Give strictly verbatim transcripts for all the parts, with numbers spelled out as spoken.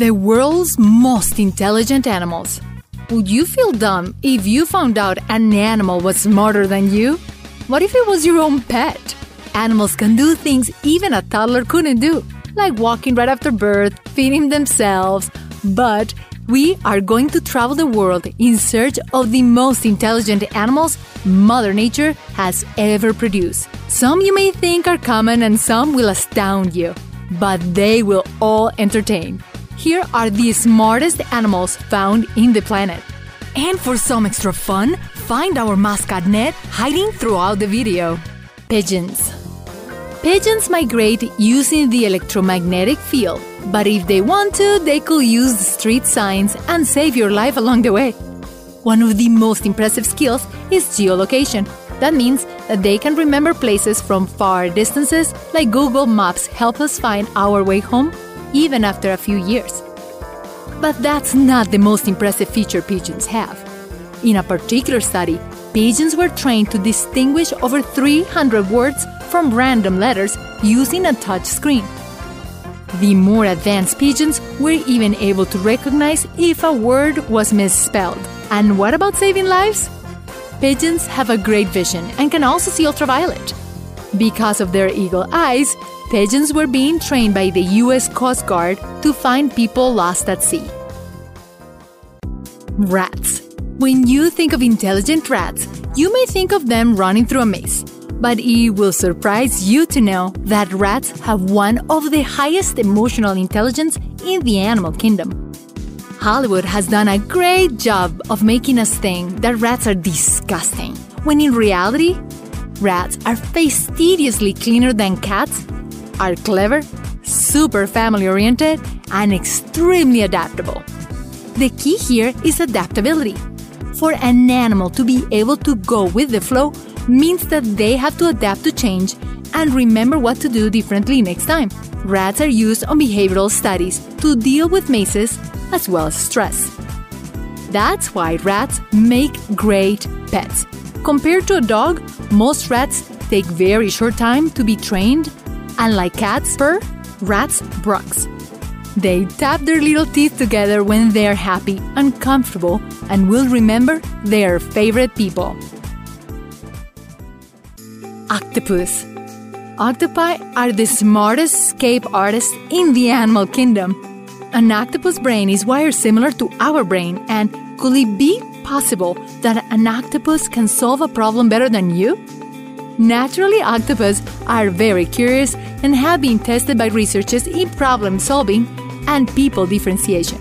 The world's most intelligent animals. Would you feel dumb if you found out an animal was smarter than you? What if it was your own pet? Animals can do things even a toddler couldn't do, like walking right after birth, feeding themselves. But we are going to travel the world in search of the most intelligent animals Mother Nature has ever produced. Some you may think are common and some will astound you, but they will all entertain. Here are the smartest animals found in the planet. And for some extra fun, find our mascot Ned hiding throughout the video. Pigeons. Pigeons migrate using the electromagnetic field, but if they want to, they could use the street signs and save your life along the way. One of the most impressive skills is geolocation. That means that they can remember places from far distances, like Google Maps help us find our way home, even after a few years. But that's not the most impressive feature pigeons have. In a particular study, pigeons were trained to distinguish over three hundred words from random letters using a touch screen. The more advanced pigeons were even able to recognize if a word was misspelled. And what about saving lives? Pigeons have a great vision and can also see ultraviolet. Because of their eagle eyes, pigeons were being trained by the U S Coast Guard to find people lost at sea. Rats. When you think of intelligent rats, you may think of them running through a maze. But it will surprise you to know that rats have one of the highest emotional intelligence in the animal kingdom. Hollywood has done a great job of making us think that rats are disgusting, when in reality, rats are fastidiously cleaner than cats, are clever, super family-oriented, and extremely adaptable. The key here is adaptability. For an animal to be able to go with the flow means that they have to adapt to change and remember what to do differently next time. Rats are used on behavioral studies to deal with mazes as well as stress. That's why rats make great pets. Compared to a dog, most rats take very short time to be trained, and like cats purr, rats barks. They tap their little teeth together when they're happy and comfortable and will remember their favorite people. Octopus. Octopi are the smartest escape artists in the animal kingdom. An octopus brain is wired similar to our brain, and could it be possible that an octopus can solve a problem better than you? Naturally, octopus are very curious and have been tested by researchers in problem solving and people differentiation.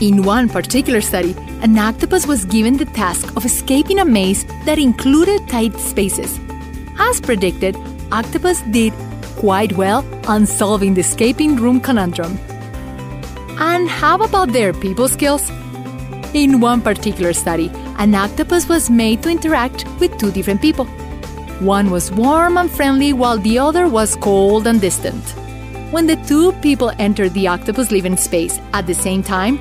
In one particular study, an octopus was given the task of escaping a maze that included tight spaces. As predicted, octopus did quite well on solving the escaping room conundrum. And how about their people skills? In one particular study, an octopus was made to interact with two different people. One was warm and friendly, while the other was cold and distant. When the two people entered the octopus' living space at the same time,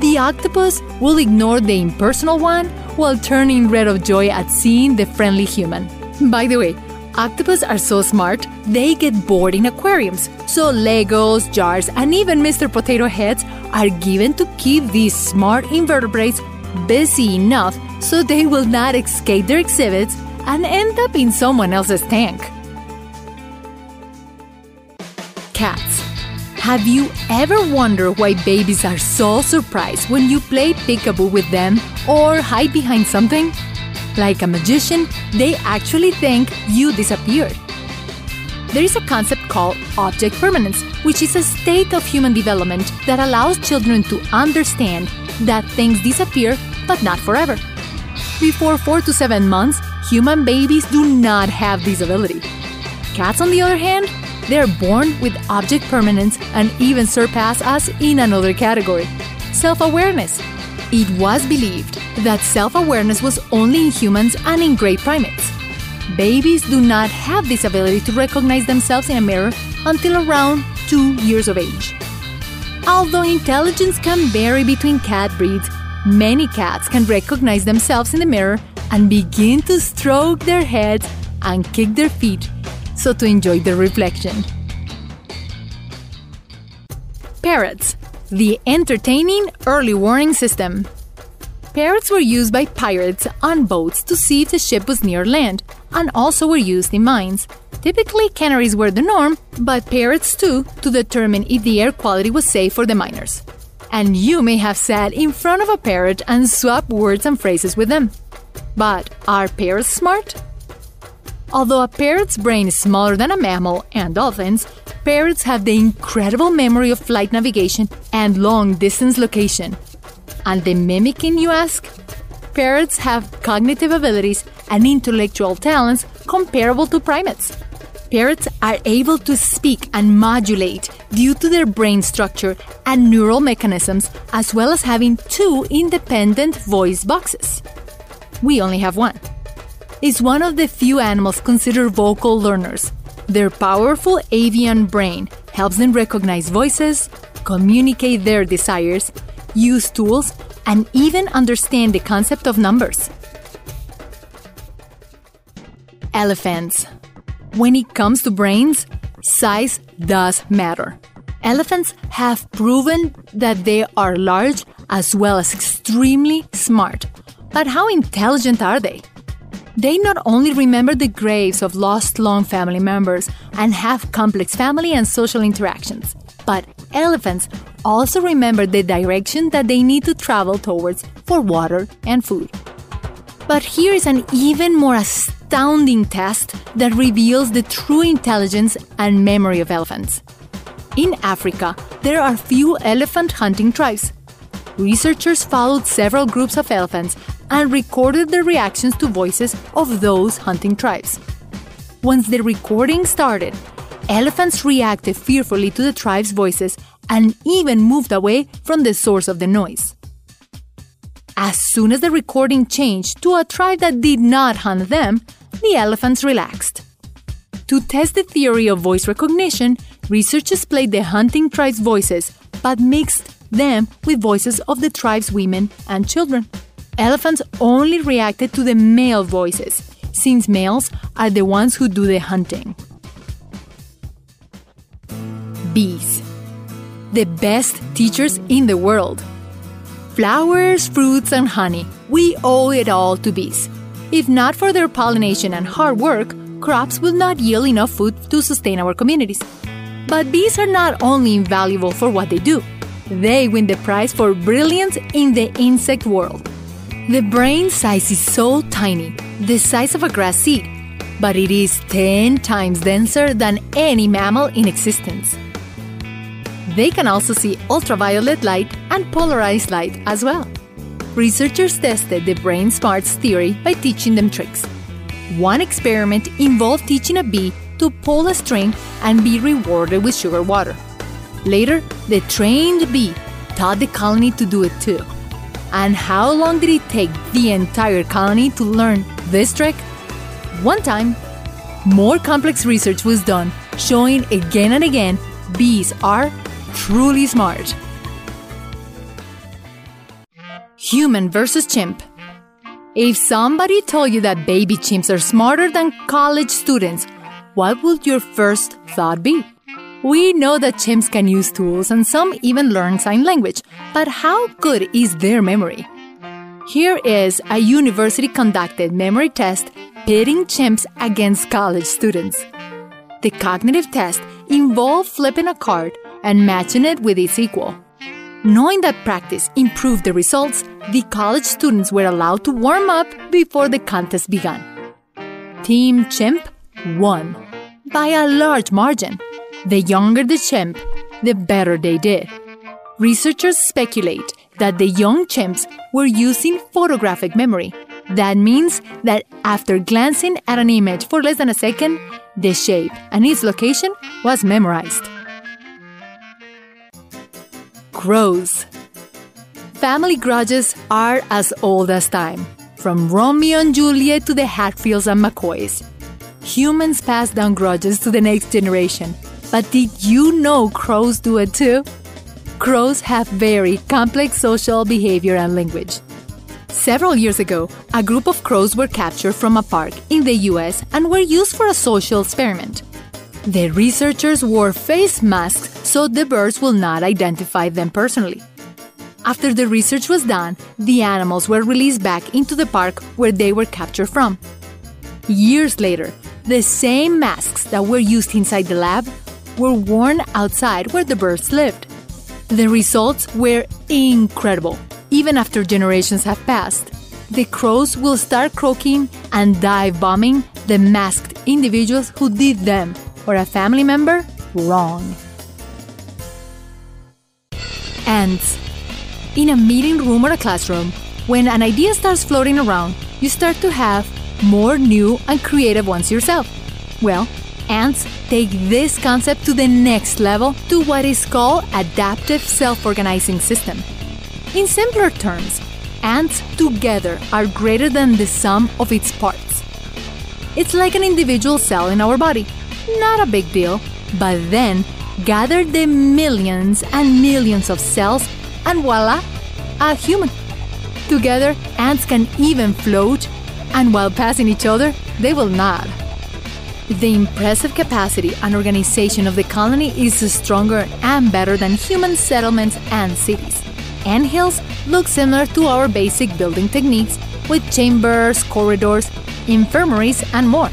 the octopus will ignore the impersonal one while turning red of joy at seeing the friendly human. By the way, octopus are so smart, they get bored in aquariums, so Legos, jars, and even Mister Potato Heads are given to keep these smart invertebrates busy enough so they will not escape their exhibits and end up in someone else's tank. Cats. Have you ever wondered why babies are so surprised when you play peekaboo with them or hide behind something? Like a magician, they actually think you disappeared. There is a concept called object permanence, which is a state of human development that allows children to understand that things disappear, but not forever. Before four to seven months, human babies do not have this ability. Cats, on the other hand, they are born with object permanence and even surpass us in another category: self-awareness. It was believed that self-awareness was only in humans and in great primates. Babies do not have this ability to recognize themselves in a mirror until around two years of age. Although intelligence can vary between cat breeds, many cats can recognize themselves in the mirror and begin to stroke their heads and kick their feet, so to enjoy their reflection. Parrots. The entertaining early warning system. Parrots were used by pirates on boats to see if the ship was near land, and also were used in mines. Typically, canaries were the norm, but parrots too, to determine if the air quality was safe for the miners. And you may have sat in front of a parrot and swapped words and phrases with them. But are parrots smart? Although a parrot's brain is smaller than a mammal and dolphins, parrots have the incredible memory of flight navigation and long-distance location. And the mimicking, you ask? Parrots have cognitive abilities and intellectual talents comparable to primates. Parrots are able to speak and modulate due to their brain structure and neural mechanisms, as well as having two independent voice boxes. We only have one. It's one of the few animals considered vocal learners. Their powerful avian brain helps them recognize voices, communicate their desires, use tools, and even understand the concept of numbers. Elephants. When it comes to brains, size does matter. Elephants have proven that they are large as well as extremely smart. But how intelligent are they? They not only remember the graves of lost long family members and have complex family and social interactions, but elephants also remember the direction that they need to travel towards for water and food. But here is an even more astounding test that reveals the true intelligence and memory of elephants. In Africa, there are few elephant hunting tribes. Researchers followed several groups of elephants and recorded their reactions to voices of those hunting tribes. Once the recording started, elephants reacted fearfully to the tribe's voices and even moved away from the source of the noise. As soon as the recording changed to a tribe that did not hunt them, the elephants relaxed. To test the theory of voice recognition, researchers played the hunting tribe's voices, but mixed them with voices of the tribe's women and children. Elephants only reacted to the male voices, since males are the ones who do the hunting. Bees. The best teachers in the world. Flowers, fruits, and honey. We owe it all to bees. If not for their pollination and hard work, crops would not yield enough food to sustain our communities. But bees are not only invaluable for what they do. They win the prize for brilliance in the insect world. The brain size is so tiny, the size of a grass seed, but it is ten times denser than any mammal in existence. They can also see ultraviolet light and polarized light as well. Researchers tested the brain smarts theory by teaching them tricks. One experiment involved teaching a bee to pull a string and be rewarded with sugar water. Later, the trained bee taught the colony to do it too. And how long did it take the entire colony to learn this trick? One time. More complex research was done, showing again and again bees are truly smart. Human versus chimp. If somebody told you that baby chimps are smarter than college students, what would your first thought be? We know that chimps can use tools and some even learn sign language, but how good is their memory? Here is a university-conducted memory test pitting chimps against college students. The cognitive test involved flipping a card and matching it with its equal. Knowing that practice improved the results, the college students were allowed to warm up before the contest began. Team Chimp won by a large margin. The younger the chimp, the better they did. Researchers speculate that the young chimps were using photographic memory. That means that after glancing at an image for less than a second, the shape and its location was memorized. Crows. Family grudges are as old as time, from Romeo and Juliet to the Hatfields and McCoys. Humans pass down grudges to the next generation. But did you know crows do it too? Crows have very complex social behavior and language. Several years ago, a group of crows were captured from a park in the U S and were used for a social experiment. The researchers wore face masks so the birds will not identify them personally. After the research was done, the animals were released back into the park where they were captured from. Years later, the same masks that were used inside the lab were worn outside where the birds lived. The results were incredible. Even after generations have passed, the crows will start croaking and dive-bombing the masked individuals who did them or a family member wrong. Ants. In a meeting room or a classroom, when an idea starts floating around, you start to have more new and creative ones yourself. Well, ants take this concept to the next level to what is called adaptive self-organizing system. In simpler terms, ants together are greater than the sum of its parts. It's like an individual cell in our body. Not a big deal, but then gather the millions and millions of cells and voila, a human. Together, ants can even float, and while passing each other, they will nod. The impressive capacity and organization of the colony is stronger and better than human settlements and cities. Ant hills look similar to our basic building techniques with chambers, corridors, infirmaries, and more.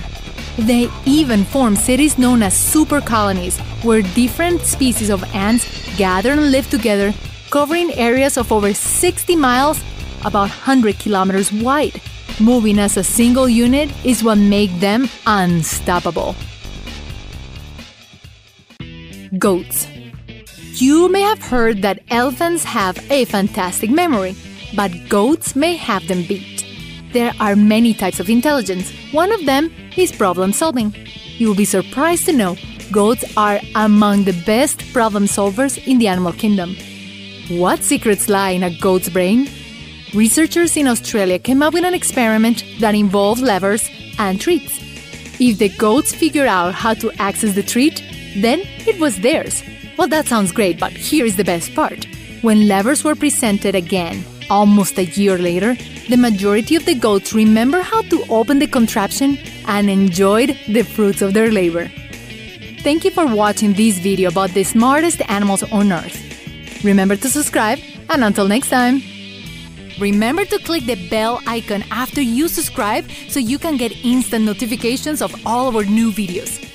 They even form cities known as super colonies, where different species of ants gather and live together, covering areas of over sixty miles, about one hundred kilometers wide. Moving as a single unit is what makes them unstoppable. Goats. You may have heard that elephants have a fantastic memory, but goats may have them beat. There are many types of intelligence. One of them is problem solving. You'll be surprised to know goats are among the best problem solvers in the animal kingdom. What secrets lie in a goat's brain? Researchers in Australia came up with an experiment that involved levers and treats. If the goats figured out how to access the treat, then it was theirs. Well, that sounds great, but here is the best part. When levers were presented again, almost a year later, the majority of the goats remember how to open the contraption and enjoyed the fruits of their labor. Thank you for watching this video about the smartest animals on Earth. Remember to subscribe, and until next time! Remember to click the bell icon after you subscribe so you can get instant notifications of all our new videos.